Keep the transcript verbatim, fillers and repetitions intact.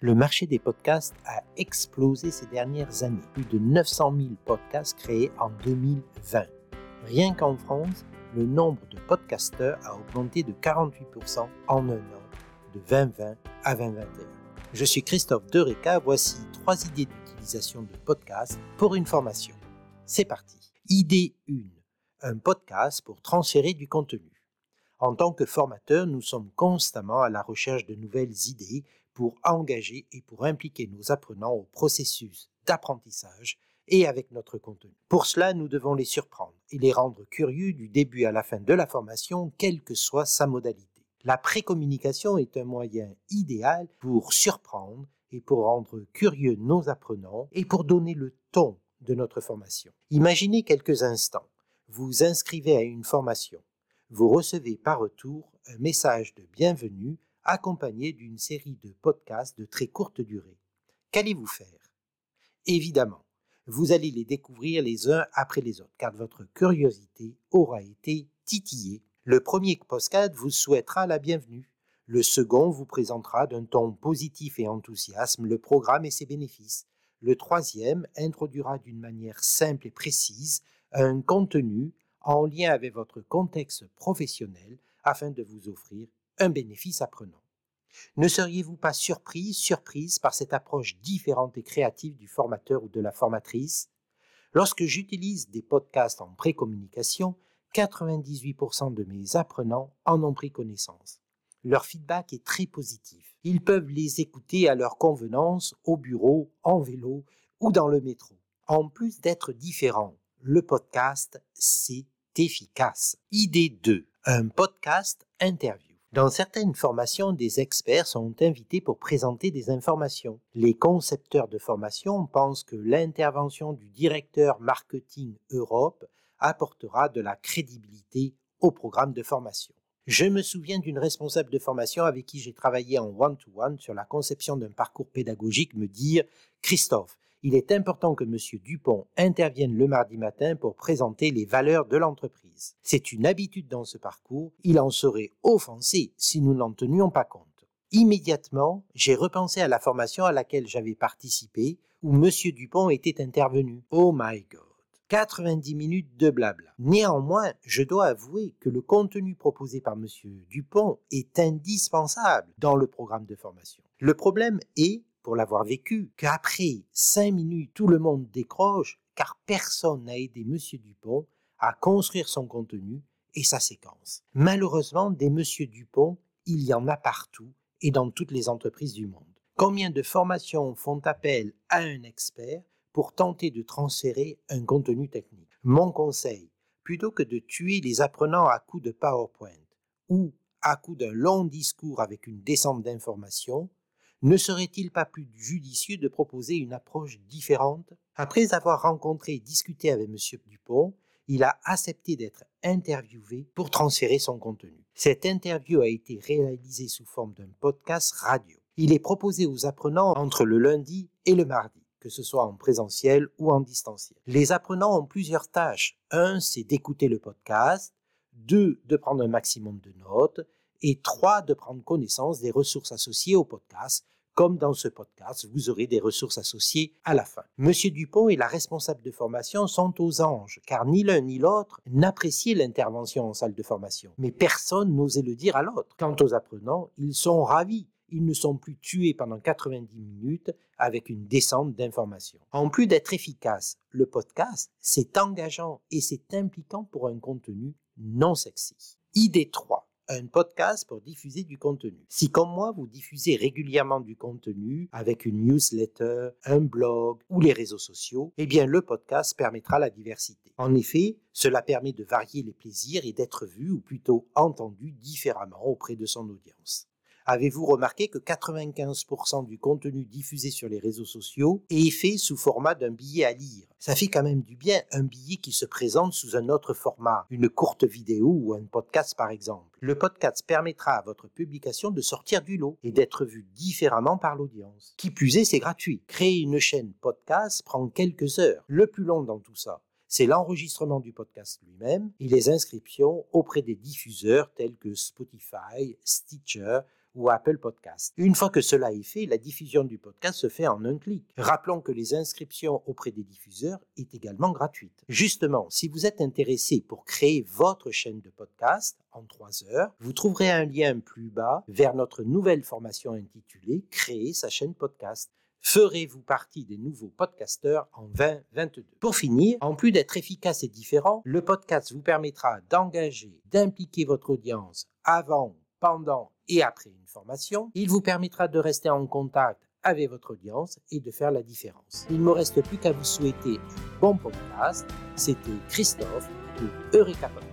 Le marché des podcasts a explosé ces dernières années. Plus de neuf cent mille podcasts créés en deux mille vingt. Rien qu'en France, le nombre de podcasteurs a augmenté de quarante-huit pour cent en un an, de vingt vingt à vingt vingt et un. Je suis Christophe d'Eureka, voici trois idées d'utilisation de podcasts pour une formation. C'est parti. Idée un. Un podcast pour transférer du contenu. En tant que formateur, nous sommes constamment à la recherche de nouvelles idées pour engager et pour impliquer nos apprenants au processus d'apprentissage et avec notre contenu. Pour cela, nous devons les surprendre et les rendre curieux du début à la fin de la formation, quelle que soit sa modalité. La précommunication est un moyen idéal pour surprendre et pour rendre curieux nos apprenants et pour donner le ton de notre formation. Imaginez quelques instants, vous inscrivez à une formation, vous recevez par retour un message de bienvenue accompagné d'une série de podcasts de très courte durée. Qu'allez-vous faire? Évidemment, vous allez les découvrir les uns après les autres, car votre curiosité aura été titillée. Le premier podcast vous souhaitera la bienvenue. Le second vous présentera d'un ton positif et enthousiasme le programme et ses bénéfices. Le troisième introduira d'une manière simple et précise un contenu en lien avec votre contexte professionnel afin de vous offrir un bénéfice apprenant. Ne seriez-vous pas surpris, surprise par cette approche différente et créative du formateur ou de la formatrice? Lorsque j'utilise des podcasts en précommunication, quatre-vingt-dix-huit pour cent de mes apprenants en ont pris connaissance. Leur feedback est très positif. Ils peuvent les écouter à leur convenance, au bureau, en vélo ou dans le métro. En plus d'être différent, le podcast, c'est efficace. Idée deux. Un podcast interview. Dans certaines formations, des experts sont invités pour présenter des informations. Les concepteurs de formation pensent que l'intervention du directeur marketing Europe apportera de la crédibilité au programme de formation. Je me souviens d'une responsable de formation avec qui j'ai travaillé en one-to-one sur la conception d'un parcours pédagogique me dire « Christophe, il est important que M. Dupont intervienne le mardi matin pour présenter les valeurs de l'entreprise. C'est une habitude dans ce parcours, il en serait offensé si nous n'en tenions pas compte. » Immédiatement, j'ai repensé à la formation à laquelle j'avais participé où M. Dupont était intervenu. Oh my god! quatre-vingt-dix minutes de blabla. Néanmoins, je dois avouer que le contenu proposé par M. Dupont est indispensable dans le programme de formation. Le problème est, pour l'avoir vécu, qu'après cinq minutes, tout le monde décroche car personne n'a aidé M. Dupont à construire son contenu et sa séquence. Malheureusement, des M. Dupont, il y en a partout et dans toutes les entreprises du monde. Combien de formations font appel à un expert pour tenter de transférer un contenu technique? Mon conseil, plutôt que de tuer les apprenants à coups de PowerPoint ou à coups d'un long discours avec une descente d'informations, ne serait-il pas plus judicieux de proposer une approche différente? Après avoir rencontré et discuté avec M. Dupont, il a accepté d'être interviewé pour transférer son contenu. Cette interview a été réalisée sous forme d'un podcast radio. Il est proposé aux apprenants entre le lundi et le mardi, que ce soit en présentiel ou en distanciel. Les apprenants ont plusieurs tâches. Un, c'est d'écouter le podcast. Deux, de prendre un maximum de notes. Et trois, de prendre connaissance des ressources associées au podcast. Comme dans ce podcast, vous aurez des ressources associées à la fin. Monsieur Dupont et la responsable de formation sont aux anges, car ni l'un ni l'autre n'appréciaient l'intervention en salle de formation. Mais personne n'osait le dire à l'autre. Quant aux apprenants, ils sont ravis. Ils ne sont plus tués pendant quatre-vingt-dix minutes avec une descente d'informations. En plus d'être efficace, le podcast, c'est engageant et c'est impliquant pour un contenu non sexy. Idée trois. Un podcast pour diffuser du contenu. Si comme moi, vous diffusez régulièrement du contenu avec une newsletter, un blog ou les réseaux sociaux, eh bien le podcast permettra la diversité. En effet, cela permet de varier les plaisirs et d'être vu ou plutôt entendu différemment auprès de son audience. Avez-vous remarqué que quatre-vingt-quinze pour cent du contenu diffusé sur les réseaux sociaux est fait sous format d'un billet à lire? Ça fait quand même du bien, un billet qui se présente sous un autre format, une courte vidéo ou un podcast par exemple. Le podcast permettra à votre publication de sortir du lot et d'être vue différemment par l'audience. Qui plus est, c'est gratuit. Créer une chaîne podcast prend quelques heures. Le plus long dans tout ça, c'est l'enregistrement du podcast lui-même et les inscriptions auprès des diffuseurs tels que Spotify, Stitcher, ou Apple Podcasts. Une fois que cela est fait, la diffusion du podcast se fait en un clic. Rappelons que les inscriptions auprès des diffuseurs est également gratuite. Justement, si vous êtes intéressé pour créer votre chaîne de podcast en trois heures, vous trouverez un lien plus bas vers notre nouvelle formation intitulée « Créer sa chaîne podcast ». Ferez-vous partie des nouveaux podcasteurs en vingt vingt-deux? Pour finir, en plus d'être efficace et différent, le podcast vous permettra d'engager, d'impliquer votre audience avant, pendant et après une formation. Il vous permettra de rester en contact avec votre audience et de faire la différence. Il ne me reste plus qu'à vous souhaiter un bon podcast. C'était Christophe de Eureka Podcast.